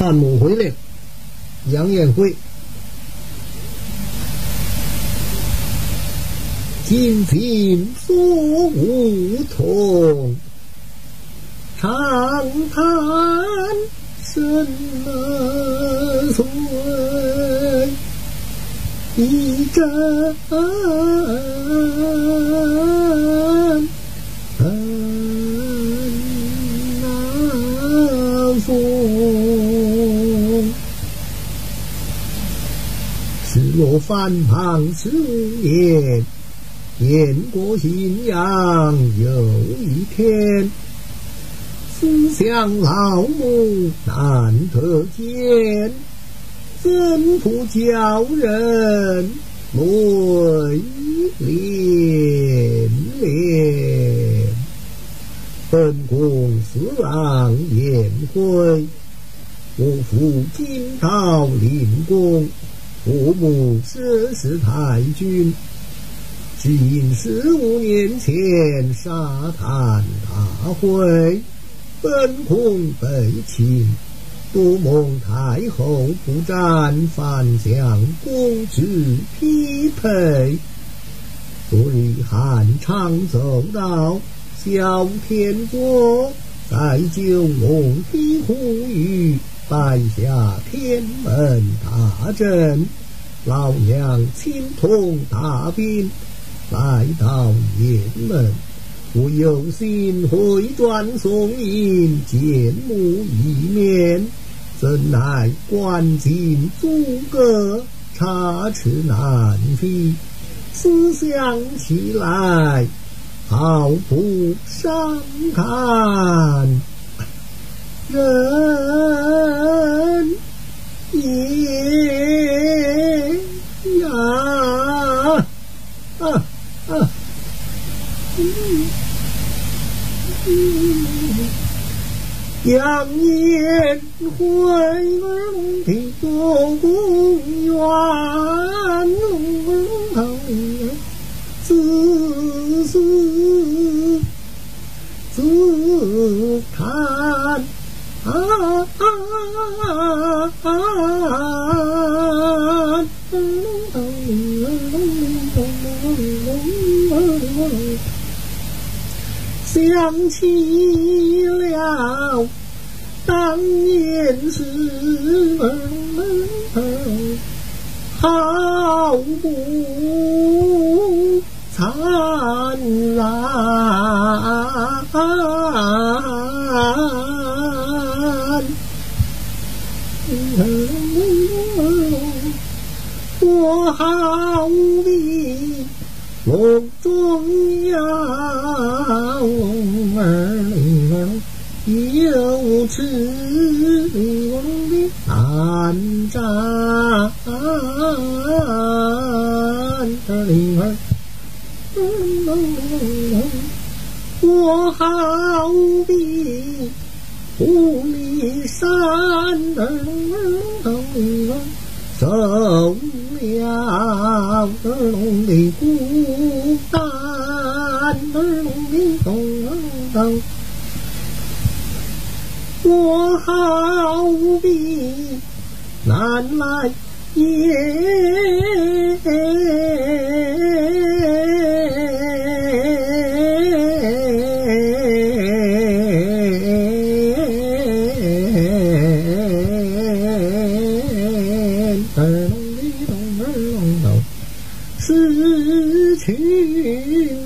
探母回来，杨延辉金瓶所无同，长叹生存一阵南风，是我翻旁思念。 雁过新阳有一天，思乡老母难得见，怎不叫人泪涟涟？本宫死郎雁归，我父今到临宫，我母世是太君。 只因15年前沙滩大会，本宫被擒，多蒙太后不战，反将公主匹配。昨日汉昌走到小天国，在九龙的呼吁，摆下天门大阵，老娘亲统大兵。 来到雁门，我有心回转送迎，见母一面。怎奈关禁阻隔，插翅难飞。思想起来，好不伤感人也呀！啊！ 杨延辉儿的做公园，自叹想起了当年事，好不惨然。我好比梦中鸟。 有翅膀的寒战，我好比五里山，走了的孤单。 我好比南来雁，失去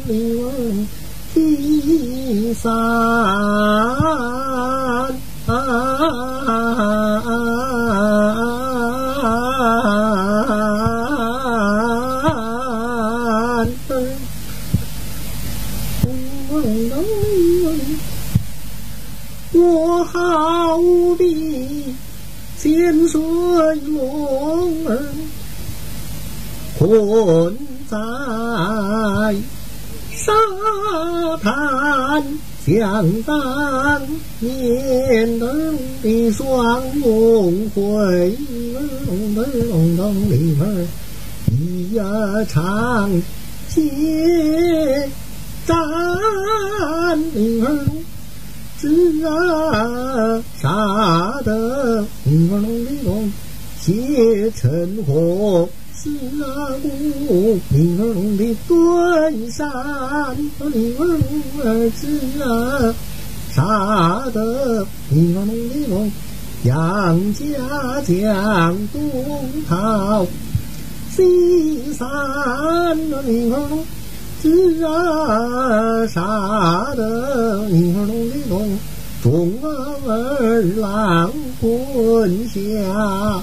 了第三。 我好比千岁龙儿困在沙滩。 想当年的双龙会，一场血战，杀得红龙的龙血成火，是啊古明儿龙的断山，明儿龙儿子啊，杀得明儿龙的龙杨家将东逃西山，明儿龙子啊，杀得明儿龙的龙中儿郎滚下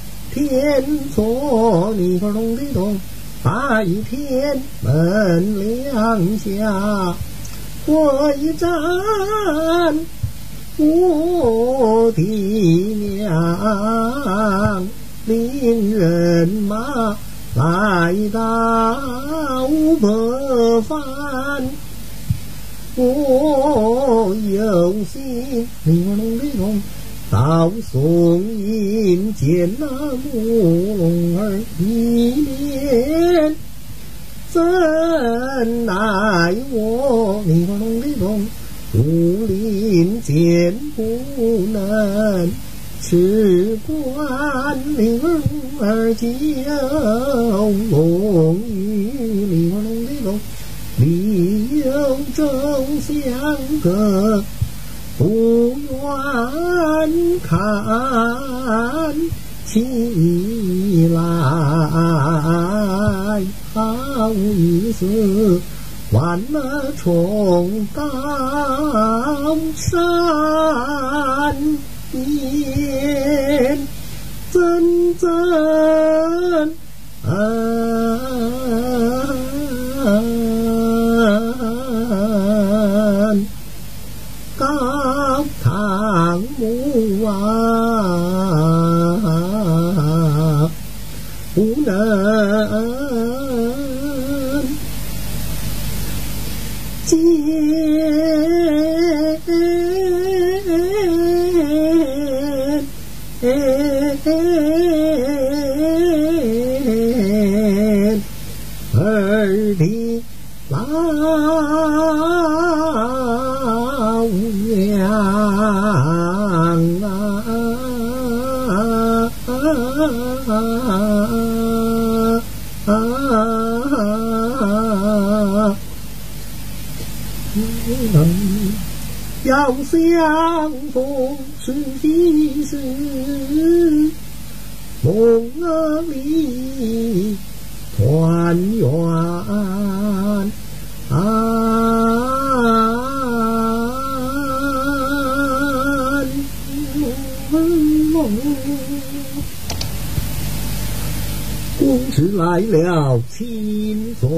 天错明儿龙的龙把一片门梁下，我一站我的娘，令人马来到北方，我有心明儿龙的龙到松阴见那母龙儿一面，怎奈我明儿龙的龙武林见不能，吃惯明儿龙儿酒，龙与明儿龙的龙理由正相隔，不愿看起来好意思，完了重高山边，真正高堂木啊，不能见二弟郎。要相逢是喜事，梦里团圆公子来了，请坐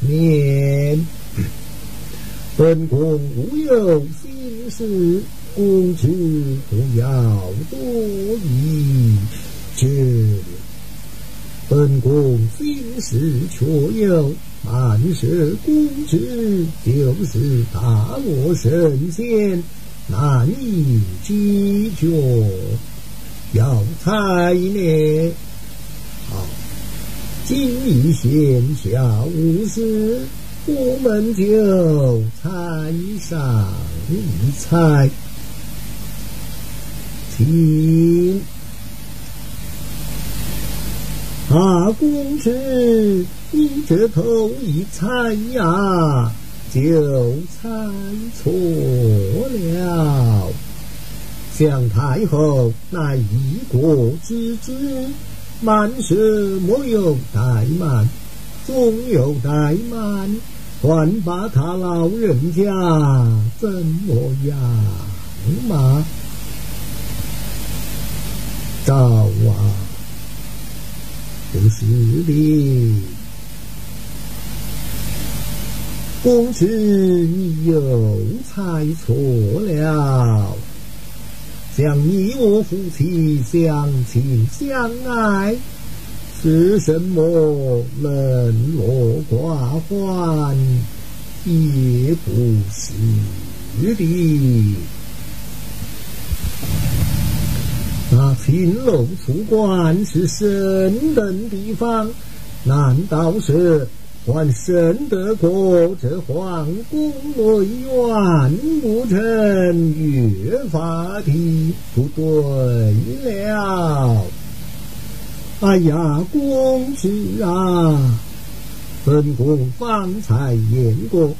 面。本宫无有心事，公子不要多疑。本宫心事确有，但是公子就是打我神仙，难以解决，要猜呢？今日闲暇无事，我们就猜上一猜。请啊，公子，你这头一猜呀，就猜错了。向太后乃一国之主，万事莫有怠慢，总有怠慢，还把他老人家怎么样嘛？早啊，不是的，公子你又猜错了。想你我夫妻相亲相爱，是什么冷落寡欢，也不是的。那青楼楚馆是神人地方，难道是还神得过这皇宫为怨不成？越发的不对了。哎呀，公子啊，本宫方才言过，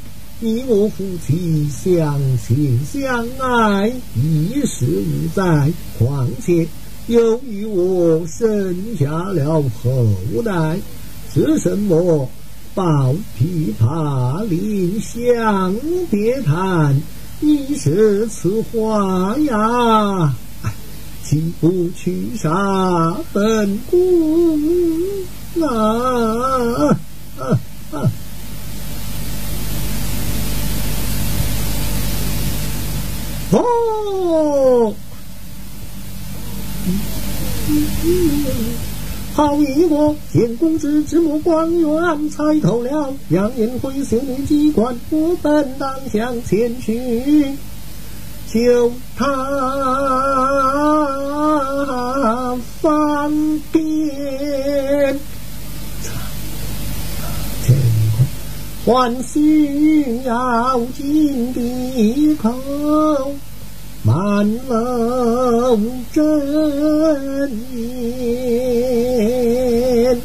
你我夫妻相亲相爱，一时无在，况且由于我生下了后代，是什么抱琵琶临香别叹，你是此花呀，岂不取杀本宫啊！哦，好一个见公子之目光远，猜透了杨延辉修女机关，我本当想前去求他方便，还需要进的口满楼真言，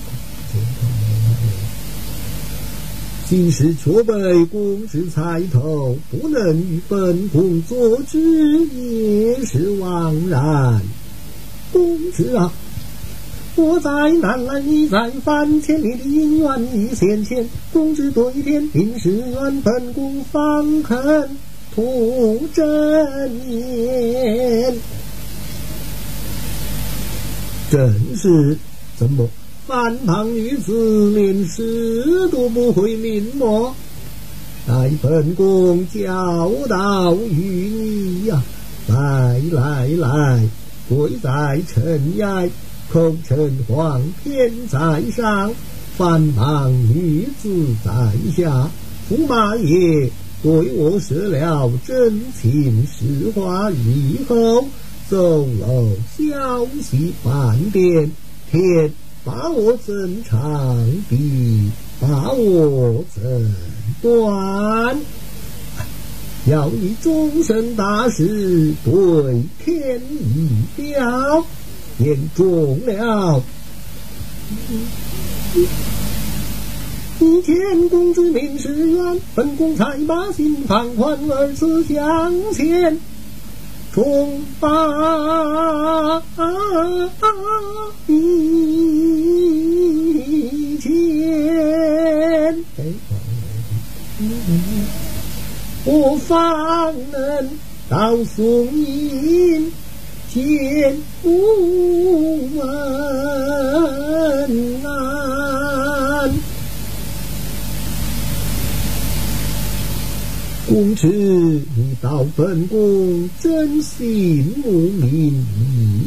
今时却被公子猜透，不能与本宫作之，也是枉然。公子啊，我在南来你在番，千里的姻缘已显现，公子多一天临时缘，本宫方肯吐真言。真是怎么半旁女子连诗都不会临摹，待本宫教导于你呀、来跪在尘埃口称皇天在上，翻旁女子在下，驸马爷对我失了真情实话以后，走漏消息半点，天把我整长，地把我整断，要你终身大事对天一表，言中了你见公子明是冤，本宫才把心放宽，而思向前冲吧一前，我方能告诉你见不闻难。公子你到本宫真心无名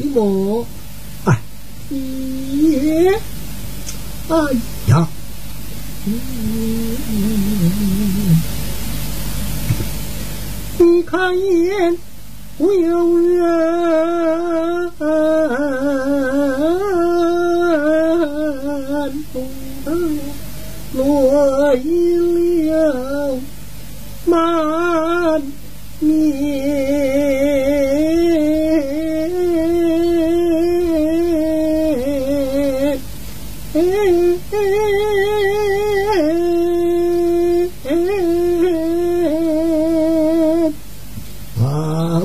一模，哎呀，你看一眼我有人落一流满面，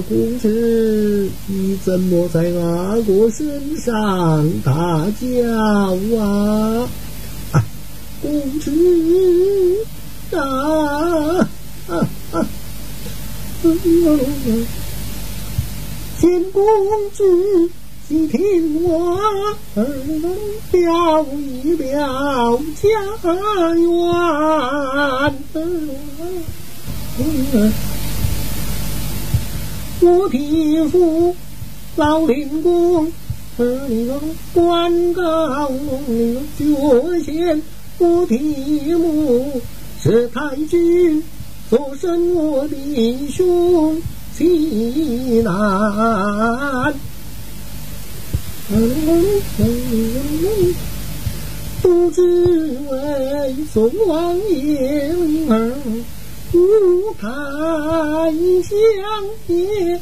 公子你怎么在阿国身上打架啊？公子啊！见公子你听我耳能表一表家园，我匹夫老林公，是你个官高你个爵贤不提目，是太君所生我弟兄西南。不知为宋王爷儿不堪相见，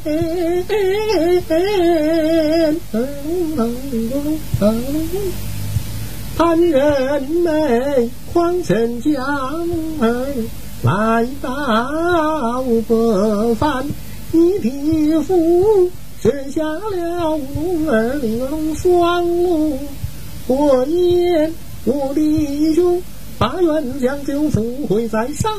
盼人美况成将儿来到北方，一匹夫生下了龙儿，两双龙火焰。我弟兄把元将就俘回在沙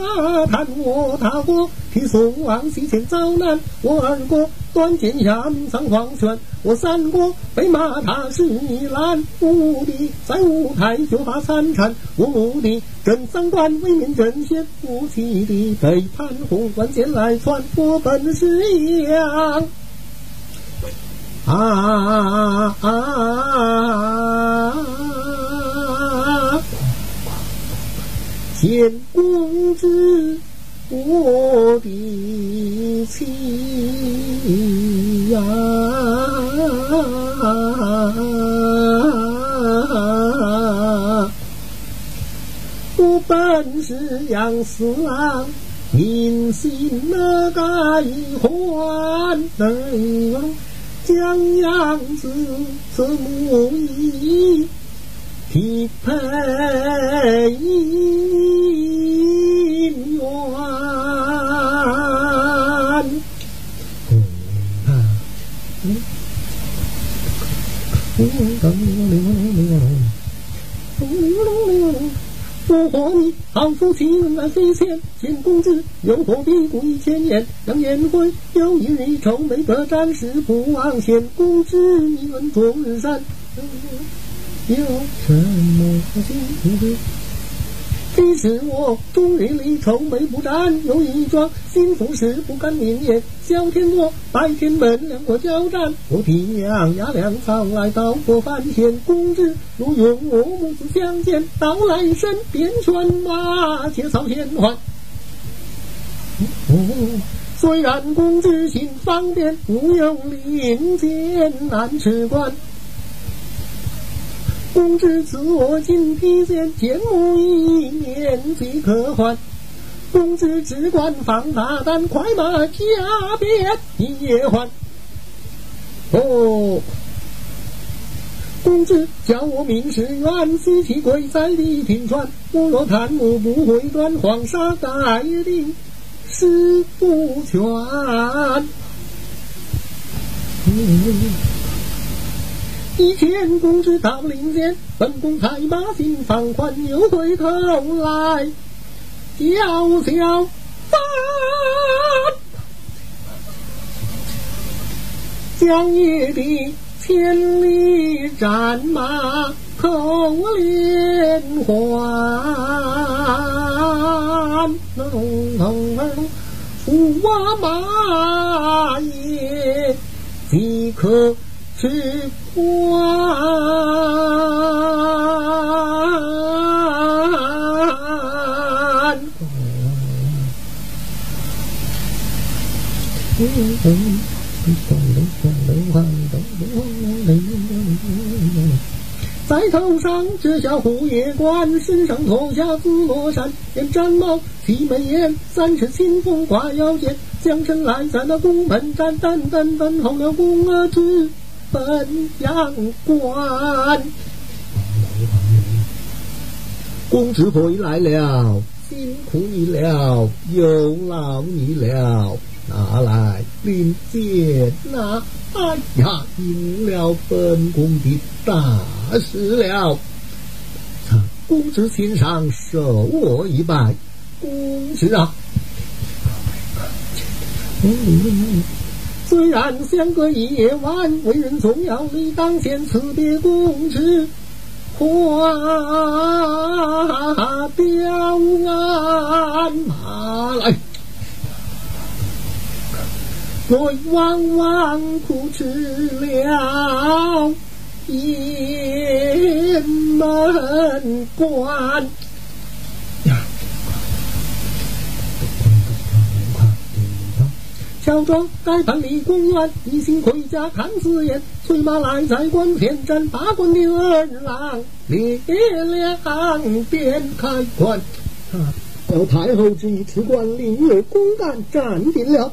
滩，我大哥替宋王西迁遭难，我二哥端剑下上黄泉，我三哥被马踏是泥烂，我五弟在五台就把参禅，我五弟镇三关为民镇县，我七弟被潘红关前来窜，我本是一样见公子我的妻呀，我本是杨四郎，民心那改换内容，将杨子怎么一匹配姻缘，我和你好夫妻恩爱非浅，见公子又何必故意千言，良言会又一日愁眉得战时不忘，见公子你们昨日善有什么心事？非是我终日里愁眉不展，有一桩心腹事不敢明言。萧天落白天门两国交战，我提养牙粮草来到过番县，公子如永我母子相见，到来身边穿马且草鲜欢。虽然公子行方便，无有临艰难吃惯。公子赐我金披肩，见我一面即可还。公子只管放大胆，快马加鞭一夜还。哦，公子叫我名是冤，西岐鬼在地平川。我若贪慕不回转，黄沙盖定是不全。以前公子到林间，本宫才把心放宽，又回头来叫小三，将夜的千里战马扣连环，龙腾儿驸马也即可吃官。在头上这小虎爷冠，身上脱下紫罗衫，连毡帽齐眉眼，三尺清风挂腰间，将身来在那宫门站，淡淡等候了宫阿之本阳关。公子回来了，辛苦你了，有劳你了，拿来令箭，拿哎呀，应了本宫的大事了。公子欣赏，受我一拜。公子啊，虽然相隔一夜晚，为人从要理当先，辞别公子花雕鞍马来。我往往哭去了雁门关。乔装该盘里公安，一心回家看四眼，催马来财官天斩八官的二郎，你两边开棺。高太后旨意辞官领略公干，斩尽了。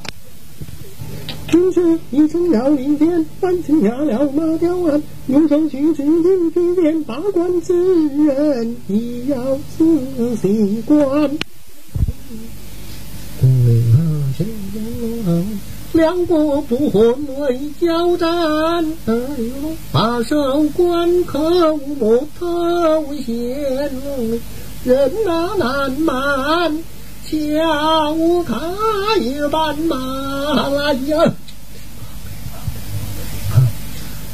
军师已成了林天，搬进衙了马雕鞍，用手取指印批点，八官之人亦要仔细观。两国不混为交战，把守关口莫偷闲，人难满桥开半马来呀！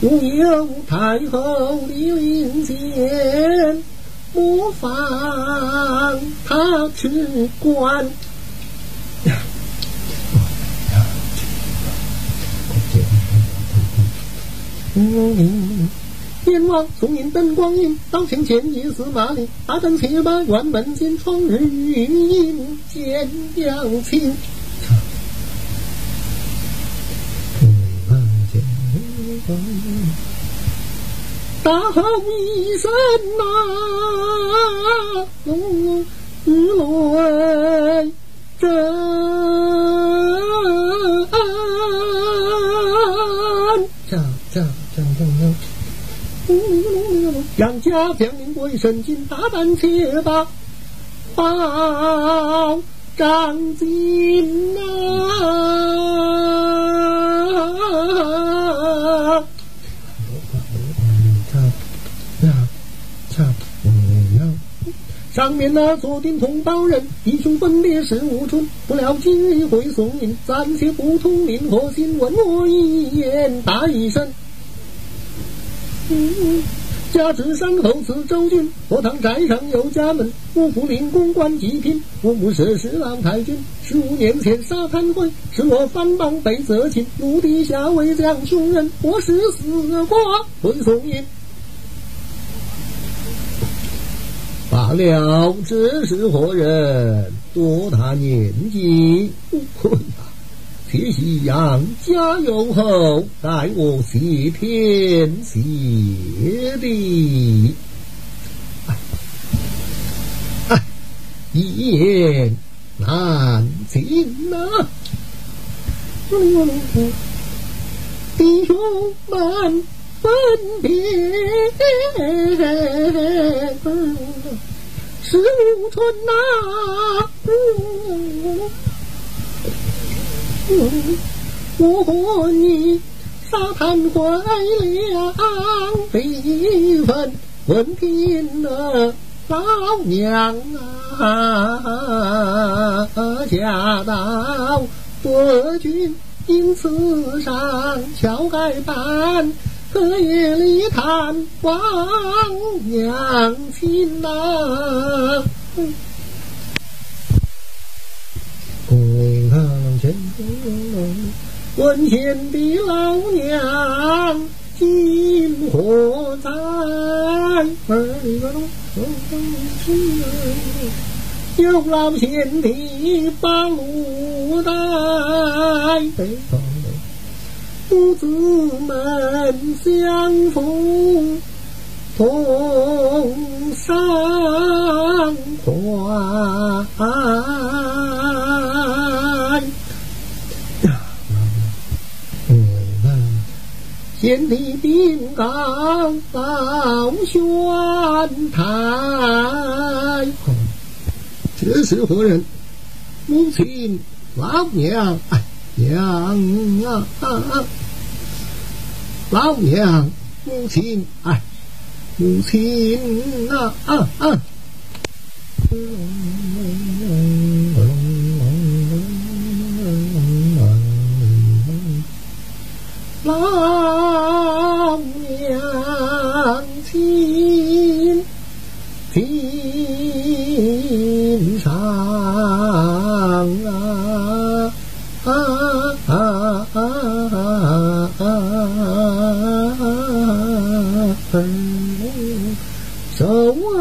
无有太后的令箭，莫放他去关。燕王重引灯光印，刀前前一司马里，拔灯且把辕门间，窗日雨阴间扬清。大吼一声啊，来战！杨家将领鬼神经，大胆且把宝掌尽啊！上面那坐定同胞人，英雄分裂时无春，不料今日回送迎，暂且不通灵和心，闻我一言打一声。加之山口此州郡，佛堂宅上有家门，五福林公关极拼，我母是十郎太君，15年前沙滩会，使我翻帮北泽秦，奴婢下为将凶人，我是死过回送迎。罢了，这是何人？多大年纪？不困啊！且是杨家有后，待我谢天谢地。哎，一言难尽啊！弟兄们分别。十五春啊，我和你沙滩回两地分，闻听了老娘啊，驾到国君因此上桥盖板，可夜里探望娘亲啊！文贤的老娘今何在？有老贤的把路带。父子们相逢同上款，贤弟禀告老宣台，这是何人？母亲老娘，哎娘啊！老娘，母亲，哎，母亲啊啊啊！老娘亲，亲上啊啊啊啊！走啊！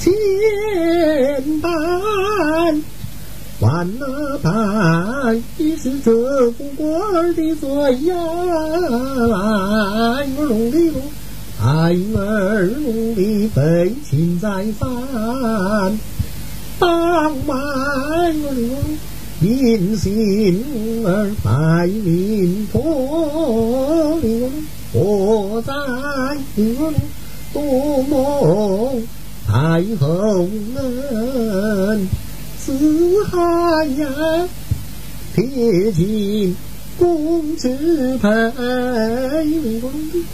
千般万般，你是这不过的左呀，爱我龙的龙，爱儿龙的飞，情在翻，当晚我龙，民心儿百民同，我在我龙。多梦太后人，四海呀，铁骑公子配，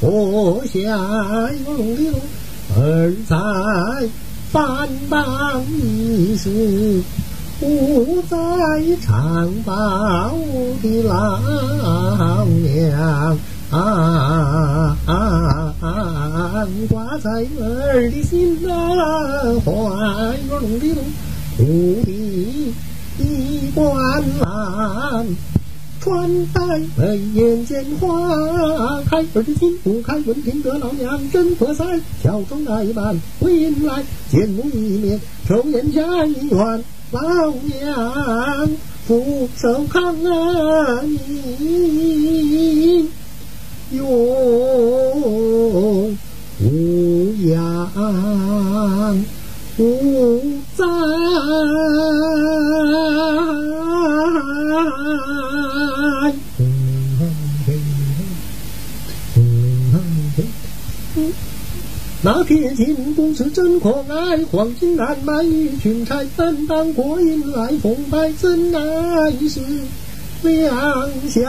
我下有而在翻榜一时，我在长保的老娘。挂在儿的心啊，怀个龙的龙，无敌一冠蓝，穿戴眉眼间花开儿的心，不开文凭得老娘真佛塞，小中那一半回音来，见母一面愁眼下一环，老娘俯首抗啊你。永无恙无灾，那铁琴公子真可爱，黄金难买一群钗，担当国运来崇拜，真爱是两下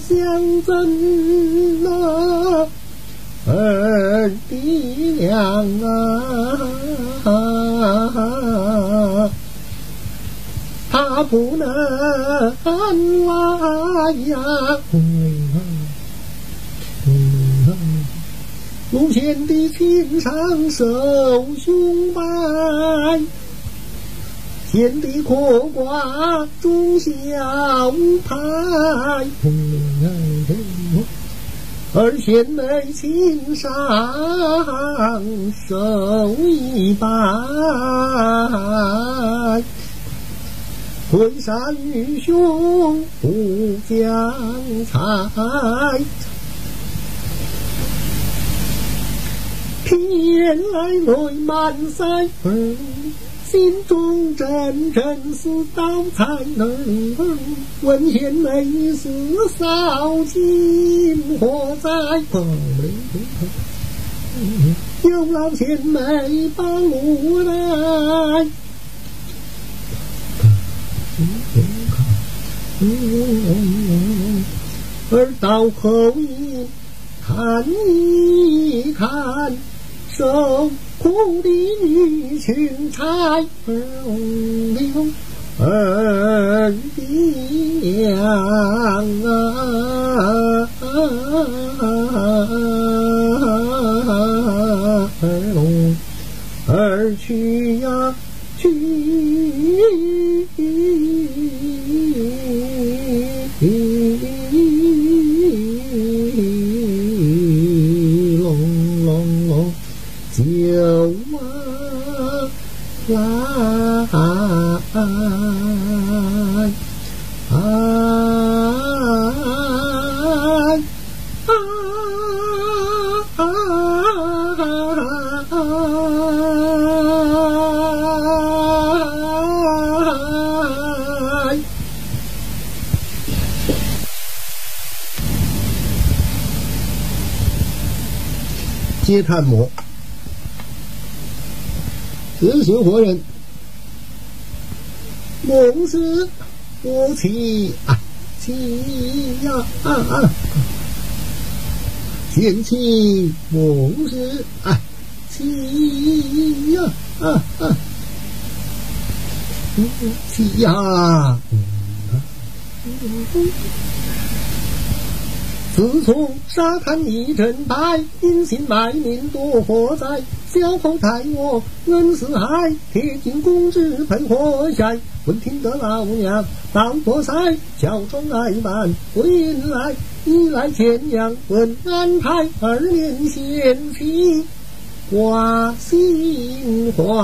相争啊，二弟娘啊，他不能来呀！卢贤的亲上手胸怀。贤弟可挂忠孝牌，而贤妹亲上手一拜，挥洒于胸不将才，偏来泪满腮。心中阵阵思刀才能闻弦美思扫尽火灾，有老贤美把路来，而到后一看一看手苦的女裙钗，儿的娘啊，儿去呀去，有啊来皆看魔。子时活人，我无师无妻啊，妻呀啊！贤妻我无师啊，妻呀啊！妻呀！自从沙滩一阵白，阴行百年多火灾。小口抬我恩四海，铁军公子喷火柴。闻听得老娘当多塞，小庄来满回来，一来前阳问安排，二年贤妻挂心怀。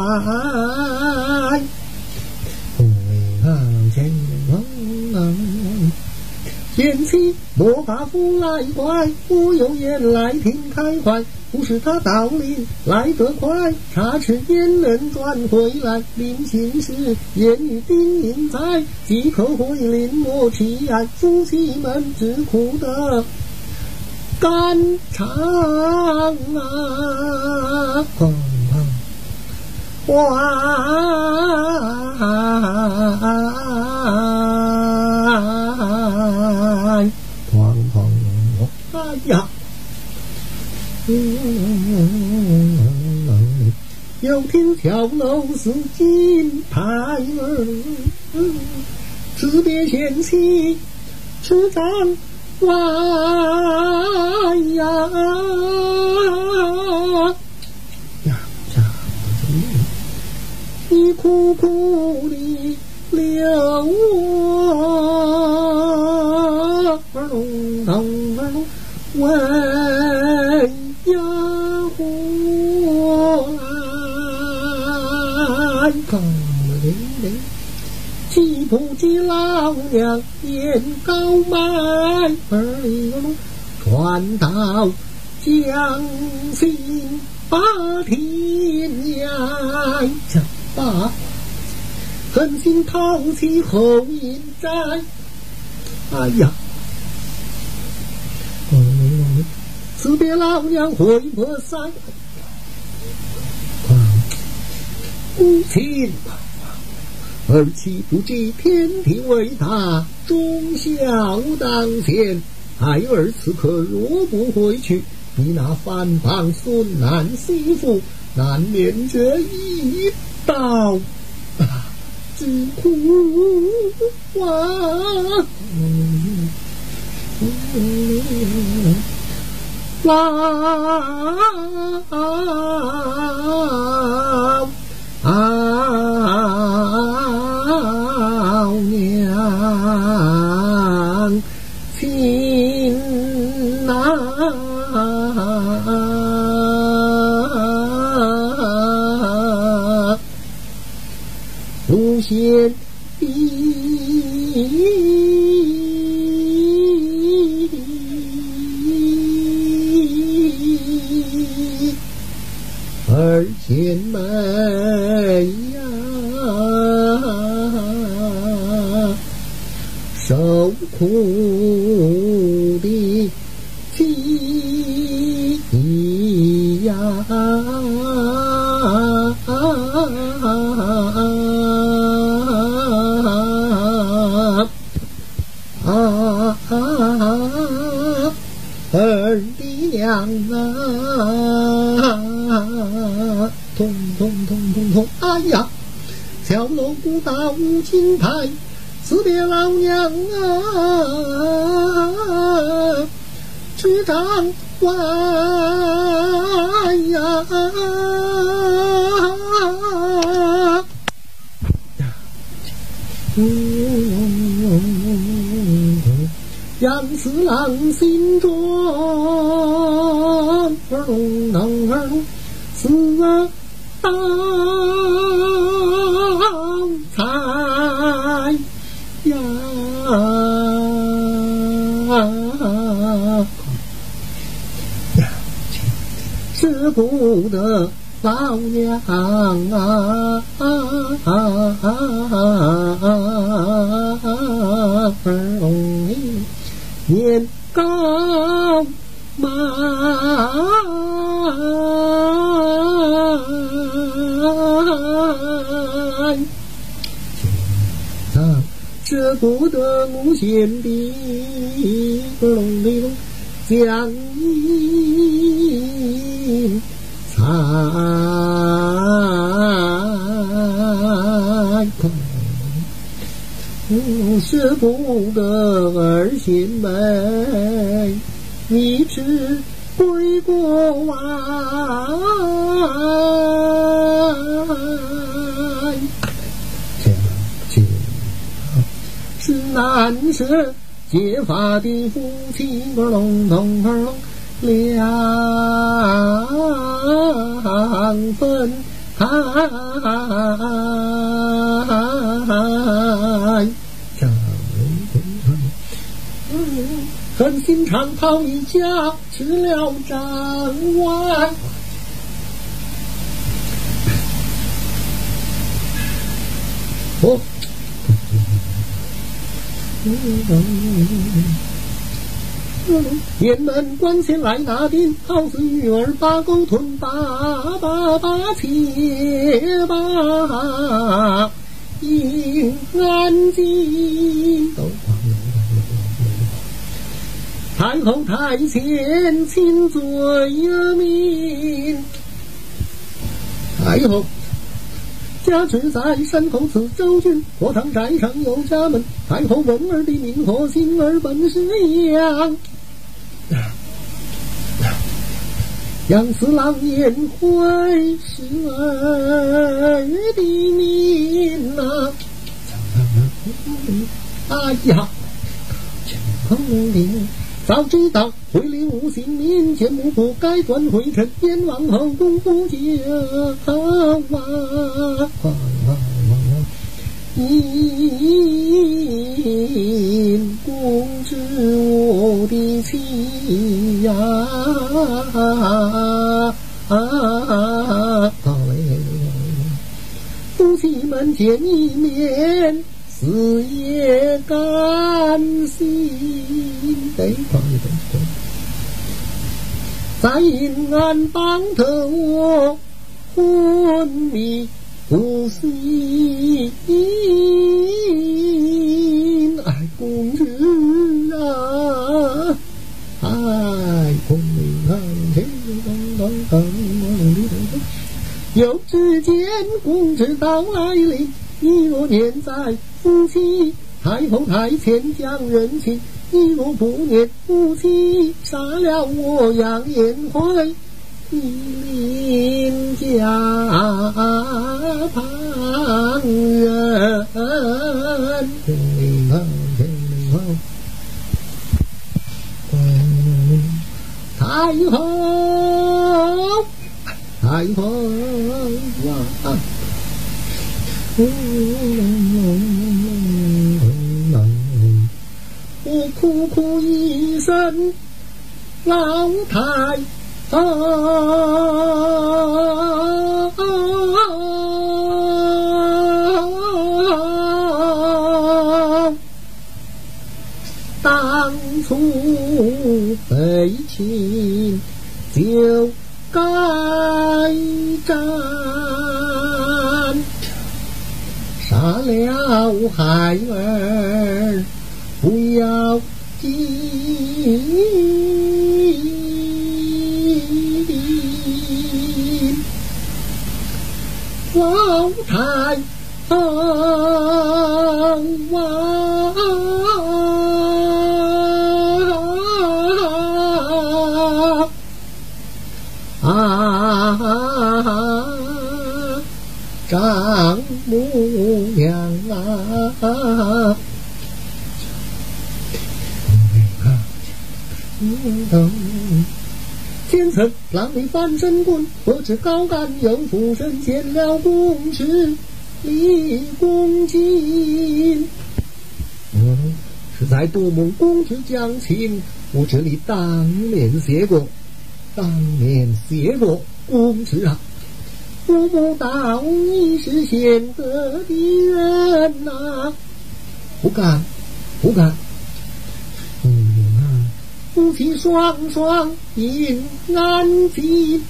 贤妻莫把夫来怪，我有言来听开怀。不是他道理来得快，茶匙焉能转回来？临行时言语叮咛在，即可回临莫期待。夫妻们只苦得肝肠啊！又听跳楼似金牌儿，辞别贤妻出帐外呀，一哭哭的流为呀火来扛铃铃，岂不知老娘眼高迈，儿女传道将心把天涯，想把狠心抛弃后人在，哎呀！辞别老娘回婆娑，无情儿妻不知天庭为他忠孝当先。孩儿此刻若不回去，你那番邦孙男媳妇难免这一道之苦啊！老娘亲啊，无限而贤妹呀，受苦的妻呀，儿的娘啊！痛！哎呀，小楼不打无情牌，辞别老娘啊，去帐外呀！杨四郎心中死道才呀，舍不得老娘啊，年高迈。是古德无限的龙的龙将你才看，是古德而贤美，一直归国王。南是结发的夫妻个龙同个龙两分开，狠心肠跑一家吃了掌碗。哦雁门关前来拿鞭，好似鱼儿把狗吞，把且把银安金。太后太前亲罪名，太后家住在山口此州郡，火堂宅上有家门。太后闻儿的名和心儿本是杨，杨四郎也会是儿的名呐。哎呀，成功了！早知道回流无性命，前母不该转回尘烟，王后公不解啊！因公知我的妻呀！夫妻门前一面，死也甘心。在阴暗帮着我昏迷不醒，爱公子啊，爱公子啊，有只见公子到来临，一若念在夫妻，太后台前将人情，一若不念夫妻，杀了我杨延辉，一邻家旁人。太后，太后啊！我哭哭一声，老太后，当初背亲就该斩。杀了孩儿不要紧，老太后丈母娘啊，天成郎里翻身棍，何止高干有俯身见了公尺一公斤。实在杜牧公子将亲，我这里当面写过公子啊，我不到你是贤德的人呐，不敢，夫妻双双迎安吉。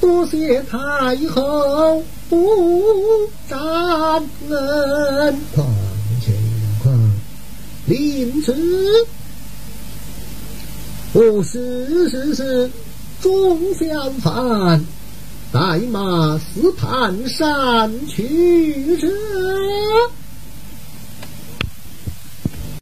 多谢太后不沾恩，况且况临时，我是众相反，待马斯坦山去者。